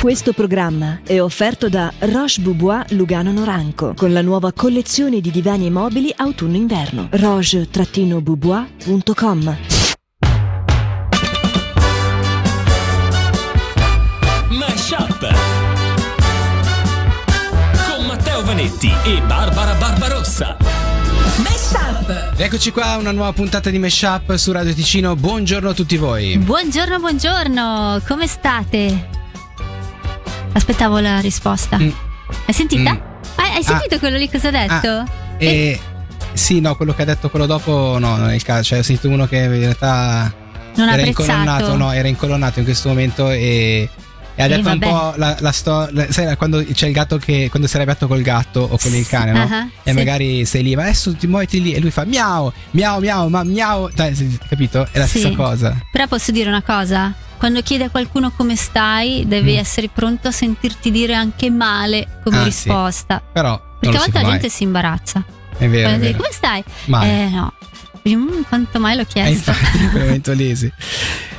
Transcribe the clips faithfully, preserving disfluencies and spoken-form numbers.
Questo programma è offerto da Roche Bobois Lugano Noranco con la nuova collezione di divani e mobili autunno-inverno. roche bobois punto com. Meshup con Matteo Vanetti e Barbara Barbarossa. Meshup. Eccoci qua, una nuova puntata di Meshup su Radio Ticino. Buongiorno a tutti voi. Buongiorno, buongiorno. Come state? Aspettavo la risposta. Mm. Hai sentita? Mm. Hai, hai sentito ah. quello lì cosa ha detto? Ah. E... e sì, no, quello che ha detto quello dopo no, non è il caso. Cioè, ho sentito uno che in realtà non era incolonnato, no, era incolonnato in questo momento e E ha detto eh, un po' la, la storia, sai, quando c'è il gatto che quando si arrabbia col gatto o con il cane, no? Uh-huh, e sì. Magari sei lì, ma adesso ti muoviti lì, e lui fa miau, miau, miau, ma miau, dai, capito? È la sì. stessa cosa. Però posso dire una cosa? Quando chiedi a qualcuno come stai, devi mm. essere pronto a sentirti dire anche male come ah, risposta. Sì. Però perché a volte la gente si imbarazza. È vero. Quando è vero. Dici, come stai? Mai. Eh no. Mm, quanto mai l'ho chiesto? Eh, infatti, in quel momento lì, sì.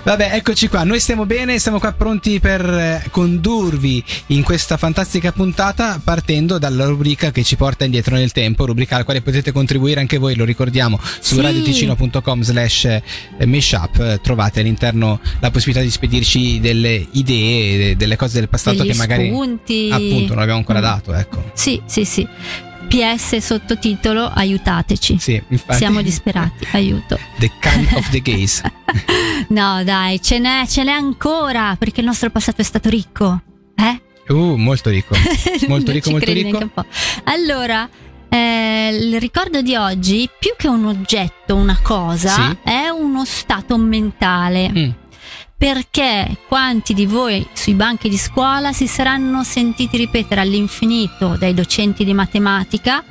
Vabbè, eccoci qua, noi stiamo bene, siamo qua pronti per condurvi in questa fantastica puntata partendo dalla rubrica che ci porta indietro nel tempo, rubrica alla quale potete contribuire anche voi, lo ricordiamo, su sì. radioticino punto com slash meshup trovate all'interno la possibilità di spedirci delle idee, delle cose del passato, degli che magari spunti. Appunto non abbiamo ancora mm. dato, ecco. Sì, sì, sì. P S sottotitolo aiutateci. Sì, infatti. Siamo disperati, aiuto. The Kind of the Gays. No, dai, ce n'è, ce n'è ancora, perché il nostro passato è stato ricco, eh? Uh, molto ricco. Molto ricco, molto ricco. Un po'. Allora, eh, il ricordo di oggi, più che un oggetto, una cosa, sì. è uno stato mentale. Mm. Perché quanti di voi sui banchi di scuola si saranno sentiti ripetere all'infinito dai docenti di matematica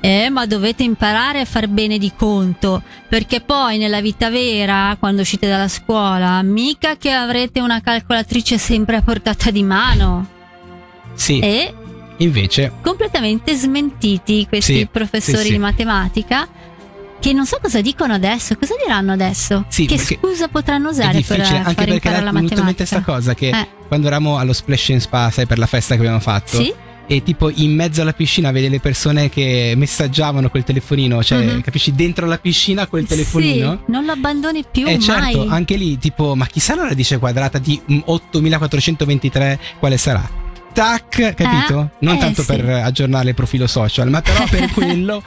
eh ma dovete imparare a far bene di conto perché poi nella vita vera quando uscite dalla scuola mica che avrete una calcolatrice sempre a portata di mano. Sì. E invece completamente smentiti questi sì, professori sì, sì. di matematica. Che non so cosa dicono adesso, cosa diranno adesso? Sì, che scusa potranno usare per anche far imparare la matematica? Anche perché è venuta in mente sta cosa che eh. quando eravamo allo Splash in Spa, sai, per la festa che abbiamo fatto sì? E tipo in mezzo alla piscina vedi le persone che messaggiavano col telefonino, cioè mm-hmm. capisci, dentro la piscina col telefonino sì, non lo abbandoni più eh, mai. E certo, anche lì tipo, ma chissà la radice quadrata di ottomilaquattrocentoventitré quale sarà? Tac, capito? Eh? Non eh, tanto sì. per aggiornare il profilo social, ma però per quello...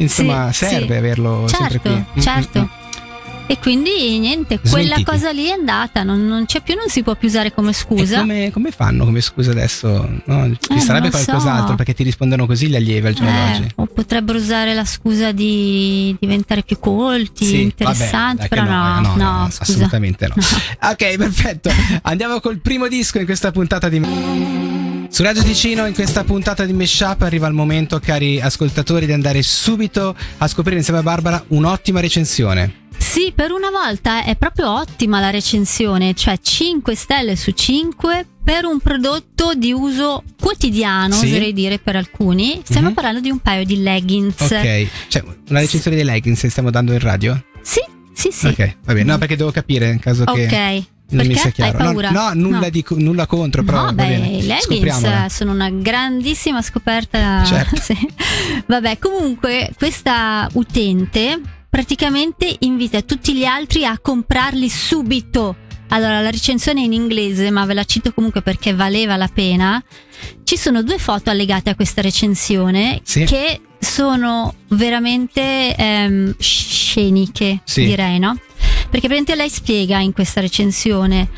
Insomma, sì, serve sì. averlo certo, sempre qui. Certo, mm-hmm. E quindi niente, quella Smentiti. cosa lì è andata, non, non c'è più, non si può più usare come scusa. Come, come fanno come scusa adesso? No, ci eh, sarebbe qualcos'altro so. perché ti rispondono così gli allievi al giorno eh, d'oggi. O potrebbero usare la scusa di diventare più colti, sì, interessanti, vabbè, però no, no, no, no, no assolutamente no. no. Ok, perfetto. Andiamo col primo disco in questa puntata di... Su Radio Ticino in questa puntata di Meshup arriva il momento, cari ascoltatori, di andare subito a scoprire insieme a Barbara un'ottima recensione. Sì, per una volta è proprio ottima la recensione, cioè cinque stelle su cinque per un prodotto di uso quotidiano, sì. oserei dire per alcuni. Stiamo mm-hmm. parlando di un paio di leggings. Ok, cioè una recensione sì. dei leggings stiamo dando in radio? Sì, sì, sì. Ok, va bene, no perché devo capire in caso okay. che... Non perché mi sia chiaro. Hai paura? No, no, nulla, no. Di, nulla contro, però no, beh, i leggings sono una grandissima scoperta. Certo. Sì. Vabbè, comunque questa utente praticamente invita tutti gli altri a comprarli subito. Allora, la recensione è in inglese, ma ve la cito comunque perché valeva la pena. Ci sono due foto allegate a questa recensione sì. che sono veramente ehm, sceniche, sì. direi, no? Perché praticamente lei spiega in questa recensione: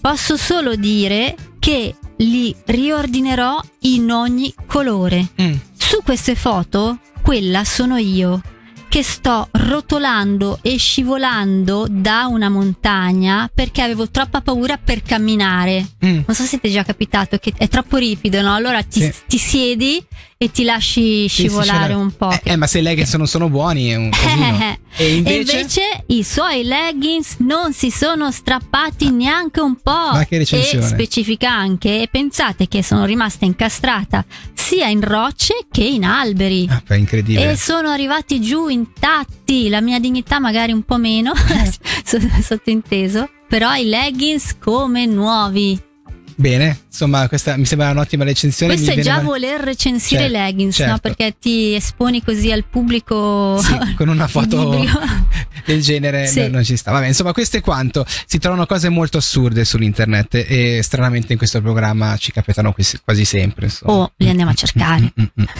posso solo dire che li riordinerò in ogni colore. Mm. Su queste foto, quella sono io, che sto rotolando e scivolando da una montagna perché avevo troppa paura per camminare. Mm. Non so se ti è già capitato che è troppo ripido, no? Allora ti, sì. ti siedi e ti lasci scivolare sì, sì, un po'. Eh, eh ma se i leggings non sono buoni è un casino. E invece? E invece i suoi leggings non si sono strappati ah. neanche un po'. Ma che recensione. E specifica anche, e pensate che sono rimasta incastrata sia in rocce che in alberi. Ah, è incredibile. E sono arrivati giù in intatti, la mia dignità magari un po' meno, sottointeso, però i leggings come nuovi. Bene, insomma, questa mi sembra un'ottima recensione. Questo mi è già male... voler recensire, certo, leggings, certo, no? Perché ti esponi così al pubblico. Sì, con una foto del genere, sì, non ci sta. Vabbè, insomma, questo è quanto. Si trovano cose molto assurde sull'internet e stranamente in questo programma ci capitano quasi sempre. O oh, li andiamo a cercare.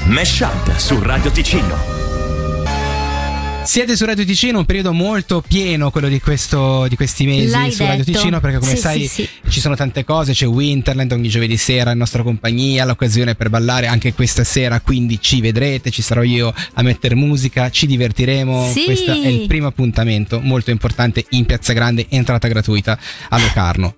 Meshup su Radio Ticino. Siete su Radio Ticino, un periodo molto pieno quello di, questo, di questi mesi. L'hai su detto. Radio Ticino, perché come sì, sai sì, sì. ci sono tante cose, c'è Winterland ogni giovedì sera in nostra compagnia, l'occasione per ballare anche questa sera, quindi ci vedrete, ci sarò io a mettere musica, ci divertiremo, sì. Questo è il primo appuntamento molto importante in Piazza Grande, entrata gratuita a Locarno,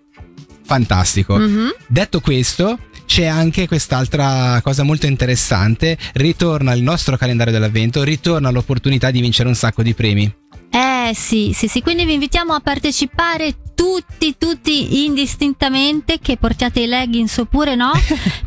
fantastico. Mm-hmm. Detto questo, c'è anche quest'altra cosa molto interessante, ritorna il nostro calendario dell'avvento, ritorna l'opportunità di vincere un sacco di premi. Eh sì, sì, sì, quindi vi invitiamo a partecipare tutti, tutti indistintamente, che portiate i leggings oppure no,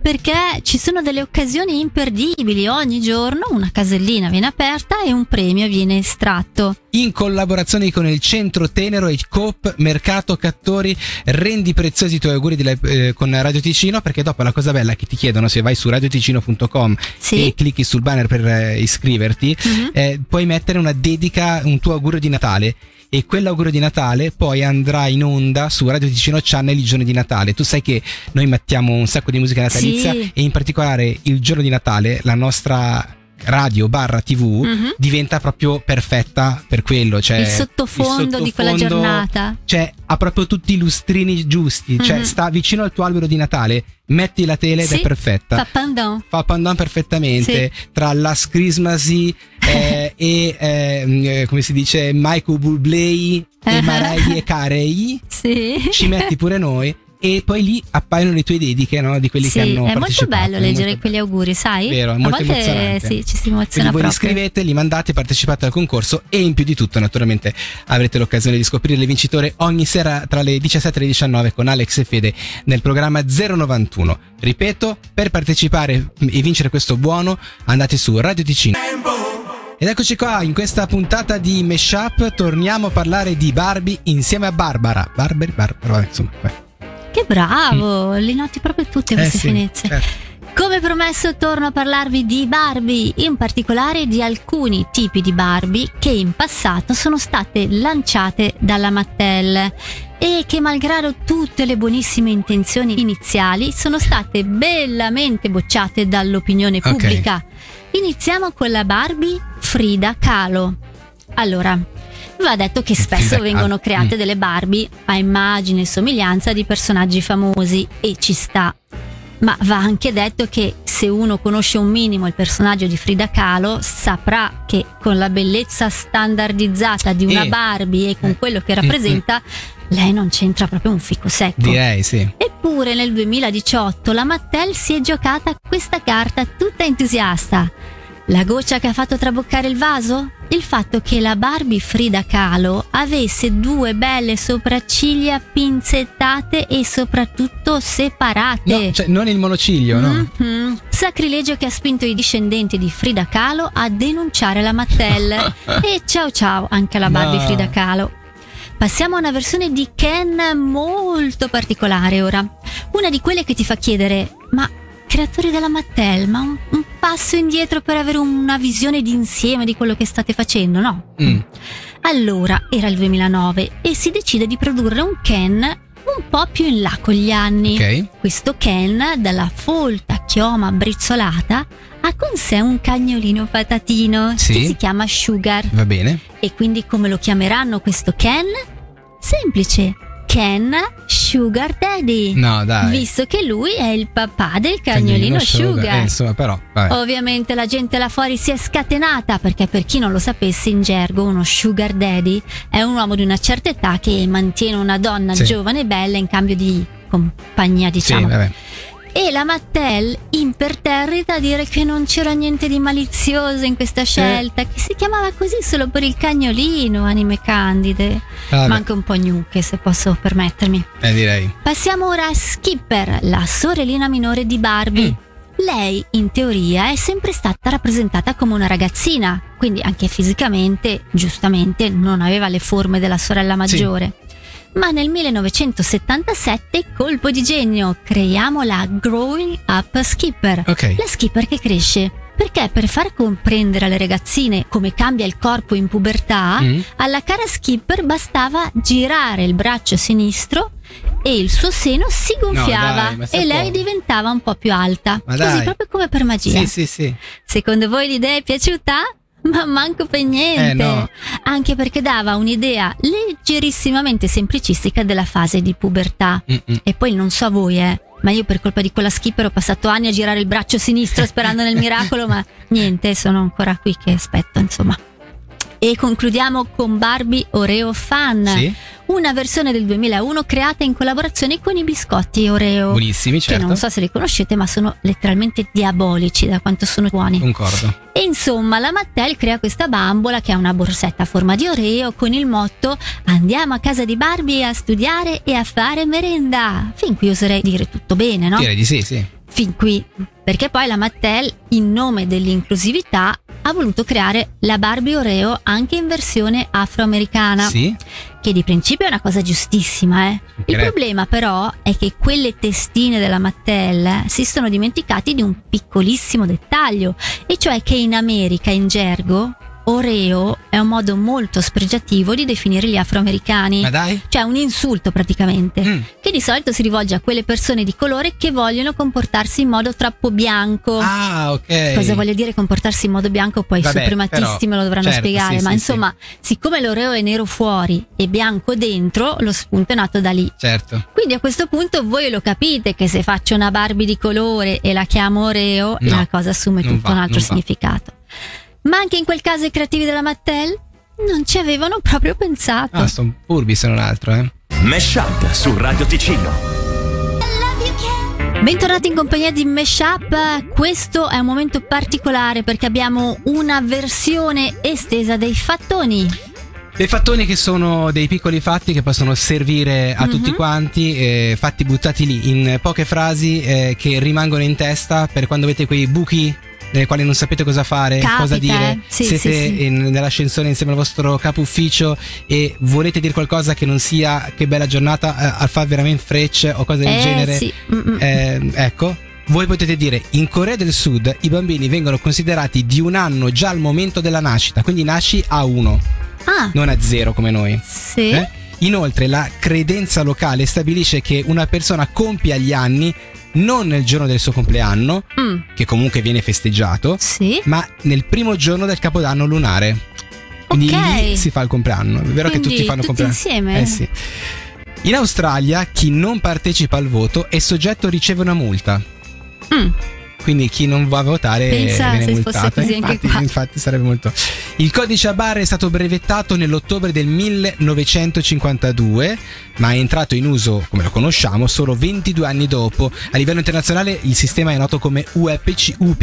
perché ci sono delle occasioni imperdibili, ogni giorno una casellina viene aperta e un premio viene estratto. In collaborazione con il Centro Tenero e il Coop Mercato Cattori, rendi preziosi i tuoi auguri di la, eh, con Radio Ticino, perché dopo la cosa bella che ti chiedono, se vai su radioticino punto com, sì, e clicchi sul banner per eh, iscriverti, mm-hmm, eh, puoi mettere una dedica, un tuo augurio di Natale, e quell'augurio di Natale poi andrà in onda su Radio Ticino Channel il giorno di Natale. Tu sai che noi mettiamo un sacco di musica natalizia, sì, e in particolare il giorno di Natale la nostra radio barra tv, mm-hmm, diventa proprio perfetta per quello, cioè il sottofondo, il sottofondo di quella giornata, cioè ha proprio tutti i lustrini giusti, mm-hmm, cioè sta vicino al tuo albero di Natale, metti la tela ed sì, è perfetta, fa pandan, fa pandan perfettamente, sì, tra Last Christmas eh, e eh, come si dice Michael Bublé e Mariah Carey, sì, ci metti pure noi. E poi lì appaiono le tue dediche, no? Di quelli sì, che hanno partecipato. È molto bello è leggere molto... quegli auguri, sai? Vero, è molto emozionante. Sì, ci si emoziona. Quindi voi li scrivete, li mandate, partecipate al concorso e in più di tutto naturalmente avrete l'occasione di scoprire le vincitori ogni sera tra le diciassette e le diciannove con Alex e Fede nel programma zero novantuno. Ripeto, per partecipare e vincere questo buono andate su Radio Ticino. Ed eccoci qua, in questa puntata di Meshup torniamo a parlare di Barbie insieme a Barbara. Barbara, Barbara, insomma, beh. Che bravo, mm. li noti proprio tutte queste eh sì, finezze. Certo. Come promesso torno a parlarvi di Barbie, in particolare di alcuni tipi di Barbie che in passato sono state lanciate dalla Mattel e che, malgrado tutte le buonissime intenzioni iniziali, sono state bellamente bocciate dall'opinione pubblica. Okay. Iniziamo con la Barbie Frida Kahlo. Allora, va detto che spesso vengono create delle Barbie a immagine e somiglianza di personaggi famosi, e ci sta, ma va anche detto che se uno conosce un minimo il personaggio di Frida Kahlo saprà che con la bellezza standardizzata di una Barbie e con quello che rappresenta lei non c'entra proprio un fico secco. Direi sì. Eppure nel duemiladiciotto la Mattel si è giocata questa carta tutta entusiasta. La goccia che ha fatto traboccare il vaso? Il fatto che la Barbie Frida Kahlo avesse due belle sopracciglia pinzettate e soprattutto separate. No, cioè non il monociglio, no? Mm-hmm. Sacrilegio che ha spinto i discendenti di Frida Kahlo a denunciare la Mattel. E ciao ciao anche alla Barbie, no, Frida Kahlo. Passiamo a una versione di Ken molto particolare ora. Una di quelle che ti fa chiedere, ma... creatori della Mattel, ma un, un passo indietro per avere una visione d'insieme di quello che state facendo, no? Mm. Allora, era il duemilanove e si decide di produrre un Ken un po' più in là con gli anni. Okay. Questo Ken, dalla folta chioma brizzolata, ha con sé un cagnolino patatino, sì, che si chiama Sugar. Va bene. E quindi come lo chiameranno questo Ken? Semplice. Ken Sugar Daddy. No, dai. Visto che lui è il papà del cagnolino, cagnolino Sugar, Sugar. Eh, insomma, però, vabbè. Ovviamente la gente là fuori si è scatenata, perché per chi non lo sapesse, in gergo uno Sugar Daddy è un uomo di una certa età che mantiene una donna, sì, giovane e bella in cambio di compagnia, diciamo. Sì, vabbè. E la Mattel, imperterrita a dire che non c'era niente di malizioso in questa scelta, eh. che si chiamava così solo per il cagnolino, anime candide, ah, ma anche un po' gnuche, se posso permettermi. Eh, direi. Passiamo ora a Skipper, la sorellina minore di Barbie. Mm. Lei, in teoria, è sempre stata rappresentata come una ragazzina, quindi anche fisicamente, giustamente, non aveva le forme della sorella maggiore. Sì. ma nel millenovecentosettantasette, colpo di genio, creiamo la Growing Up Skipper, okay. La Skipper che cresce, perché per far comprendere alle ragazzine come cambia il corpo in pubertà, mm. alla cara Skipper bastava girare il braccio sinistro e il suo seno si gonfiava, no, dai, e lei può. diventava un po' più alta, ma così dai. proprio come per magia. Sì, sì, sì. Secondo voi l'idea è piaciuta? Ma manco per niente, eh, no. Anche perché dava un'idea leggerissimamente semplicistica della fase di pubertà. Mm-mm. E poi non so voi, eh, ma io per colpa di quella Skipper ho passato anni a girare il braccio sinistro sperando nel miracolo, ma niente, sono ancora qui che aspetto, insomma. E concludiamo con Barbie Oreo Fan, sì? Una versione del duemilauno creata in collaborazione con i biscotti Oreo. Buonissimi, certo. Che non so se li conoscete, ma sono letteralmente diabolici da quanto sono buoni. Concordo. E insomma, la Mattel crea questa bambola che ha una borsetta a forma di Oreo con il motto: andiamo a casa di Barbie a studiare e a fare merenda. Fin qui oserei dire tutto bene, no? Direi di sì, sì. Fin qui. Perché poi la Mattel, in nome dell'inclusività, ha voluto creare la Barbie Oreo anche in versione afroamericana. Sì. Che di principio è una cosa giustissima, eh. Il problema però è che quelle testine della Mattel si sono dimenticati di un piccolissimo dettaglio, e cioè che in America, in gergo, Oreo è un modo molto spregiativo di definire gli afroamericani. Ma dai? Cioè un insulto praticamente, mm. che di solito si rivolge a quelle persone di colore che vogliono comportarsi in modo troppo bianco. Ah, ok. Cosa voglio dire comportarsi in modo bianco? Poi i suprematisti me lo dovranno certo, spiegare, sì, ma sì, insomma, sì. siccome l'Oreo è nero fuori e bianco dentro, lo spunto è nato da lì. Certo. Quindi a questo punto voi lo capite che se faccio una Barbie di colore e la chiamo Oreo, no, la cosa assume tutto va, un altro significato. Va. Ma anche in quel caso i creativi della Mattel non ci avevano proprio pensato. Ah, sono furbi se non altro, eh. Meshup su Radio Ticino. Bentornati in compagnia di Meshup. Questo è un momento particolare perché abbiamo una versione estesa dei fattoni. Dei fattoni che sono dei piccoli fatti che possono servire a mm-hmm. tutti quanti, eh, fatti buttati lì in poche frasi, eh, che rimangono in testa per quando avete quei buchi nelle quali non sapete cosa fare, capita, cosa dire, eh. sì, siete sì, sì. In, nell'ascensore insieme al vostro capo ufficio e volete dire qualcosa che non sia "che bella giornata" eh, al "fa veramente frecce" o cose del eh, genere, sì. eh, ecco, voi potete dire: in Corea del Sud i bambini vengono considerati di un anno già al momento della nascita, quindi nasci a uno, ah. non a zero come noi, sì. eh? Inoltre la credenza locale stabilisce che una persona compia gli anni non nel giorno del suo compleanno, mm. che comunque viene festeggiato, sì. ma nel primo giorno del capodanno lunare. Quindi okay. lì si fa il compleanno. È vero, quindi che tutti fanno tutti compleanno insieme. Eh sì. In Australia chi non partecipa al voto è soggetto a ricevere una multa. Mm. Quindi chi non va a votare Pensa viene se multato. Fosse così infatti, anche infatti sarebbe molto. Il codice a barre è stato brevettato nell'ottobre del millenovecentocinquantadue, ma è entrato in uso, come lo conosciamo, solo ventidue anni dopo. A livello internazionale il sistema è noto come U P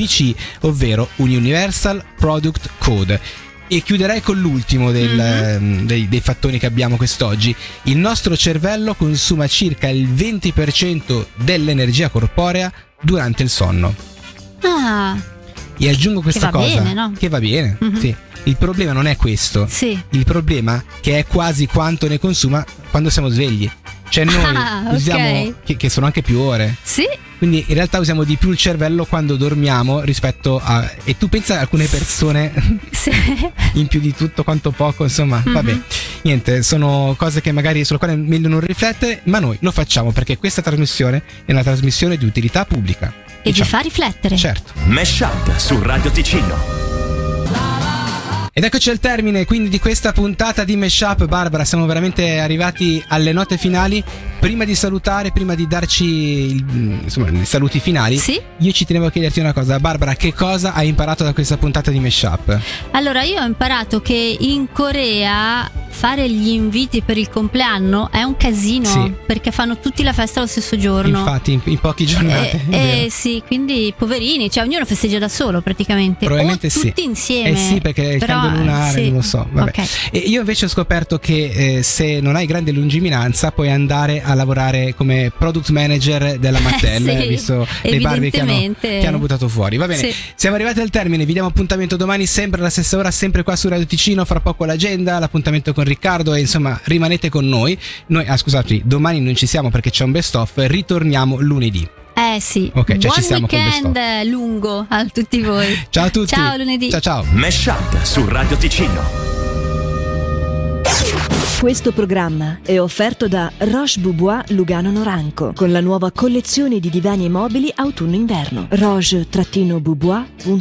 C, ovvero Universal Product Code. E chiuderei con l'ultimo del, mm-hmm. dei, dei fattoni che abbiamo quest'oggi. Il nostro cervello consuma circa il venti per cento dell'energia corporea durante il sonno. Ah. E aggiungo questa che va cosa bene, no? Che va bene, mm-hmm. sì. Il problema non è questo, sì. Il problema che è quasi quanto ne consuma quando siamo svegli. Cioè noi ah, usiamo okay. che, che sono anche più ore, sì. Quindi in realtà usiamo di più il cervello quando dormiamo rispetto a... E tu pensa a alcune persone sì. in più di tutto quanto poco, insomma, mm-hmm. vabbè. Niente, sono cose che magari sulle quali è meglio non riflettere, ma noi lo facciamo perché questa trasmissione è una trasmissione di utilità pubblica. E diciamo. Vi fa riflettere. Certo. Meshup su Radio Ticino. Ed eccoci al termine quindi di questa puntata di Meshup. Barbara, siamo veramente arrivati alle note finali. Prima di salutare, prima di darci insomma i saluti finali, sì? Io ci tenevo a chiederti una cosa, Barbara: che cosa hai imparato da questa puntata di Meshup? Allora, io ho imparato che in Corea fare gli inviti per il compleanno è un casino, sì. perché fanno tutti la festa lo stesso giorno. Infatti in, in pochi giornate. Eh, eh sì, quindi poverini, cioè ognuno festeggia da solo praticamente. Probabilmente o tutti sì. insieme. Eh sì, perché però... chiodo lunare, sì. non lo so. Vabbè. Okay. E io invece ho scoperto che eh, se non hai grande lungimiranza puoi andare a lavorare come product manager della Mattel, eh, sì, visto le Barbie che hanno, che hanno buttato fuori. Va bene, sì. Siamo arrivati al termine, vi diamo appuntamento domani sempre alla stessa ora, sempre qua su Radio Ticino. Fra poco l'agenda, l'appuntamento con Riccardo e insomma rimanete con noi. Noi, ah, scusate, domani non ci siamo perché c'è un best of, ritorniamo lunedì. Eh sì, okay, cioè buon ci weekend lungo a tutti voi. Ciao a tutti. Ciao, lunedì. Ciao ciao. Meshup su Radio Ticino. Questo programma è offerto da Roche Bobois Lugano Noranco con la nuova collezione di divani e mobili autunno-inverno. roche bobois punto com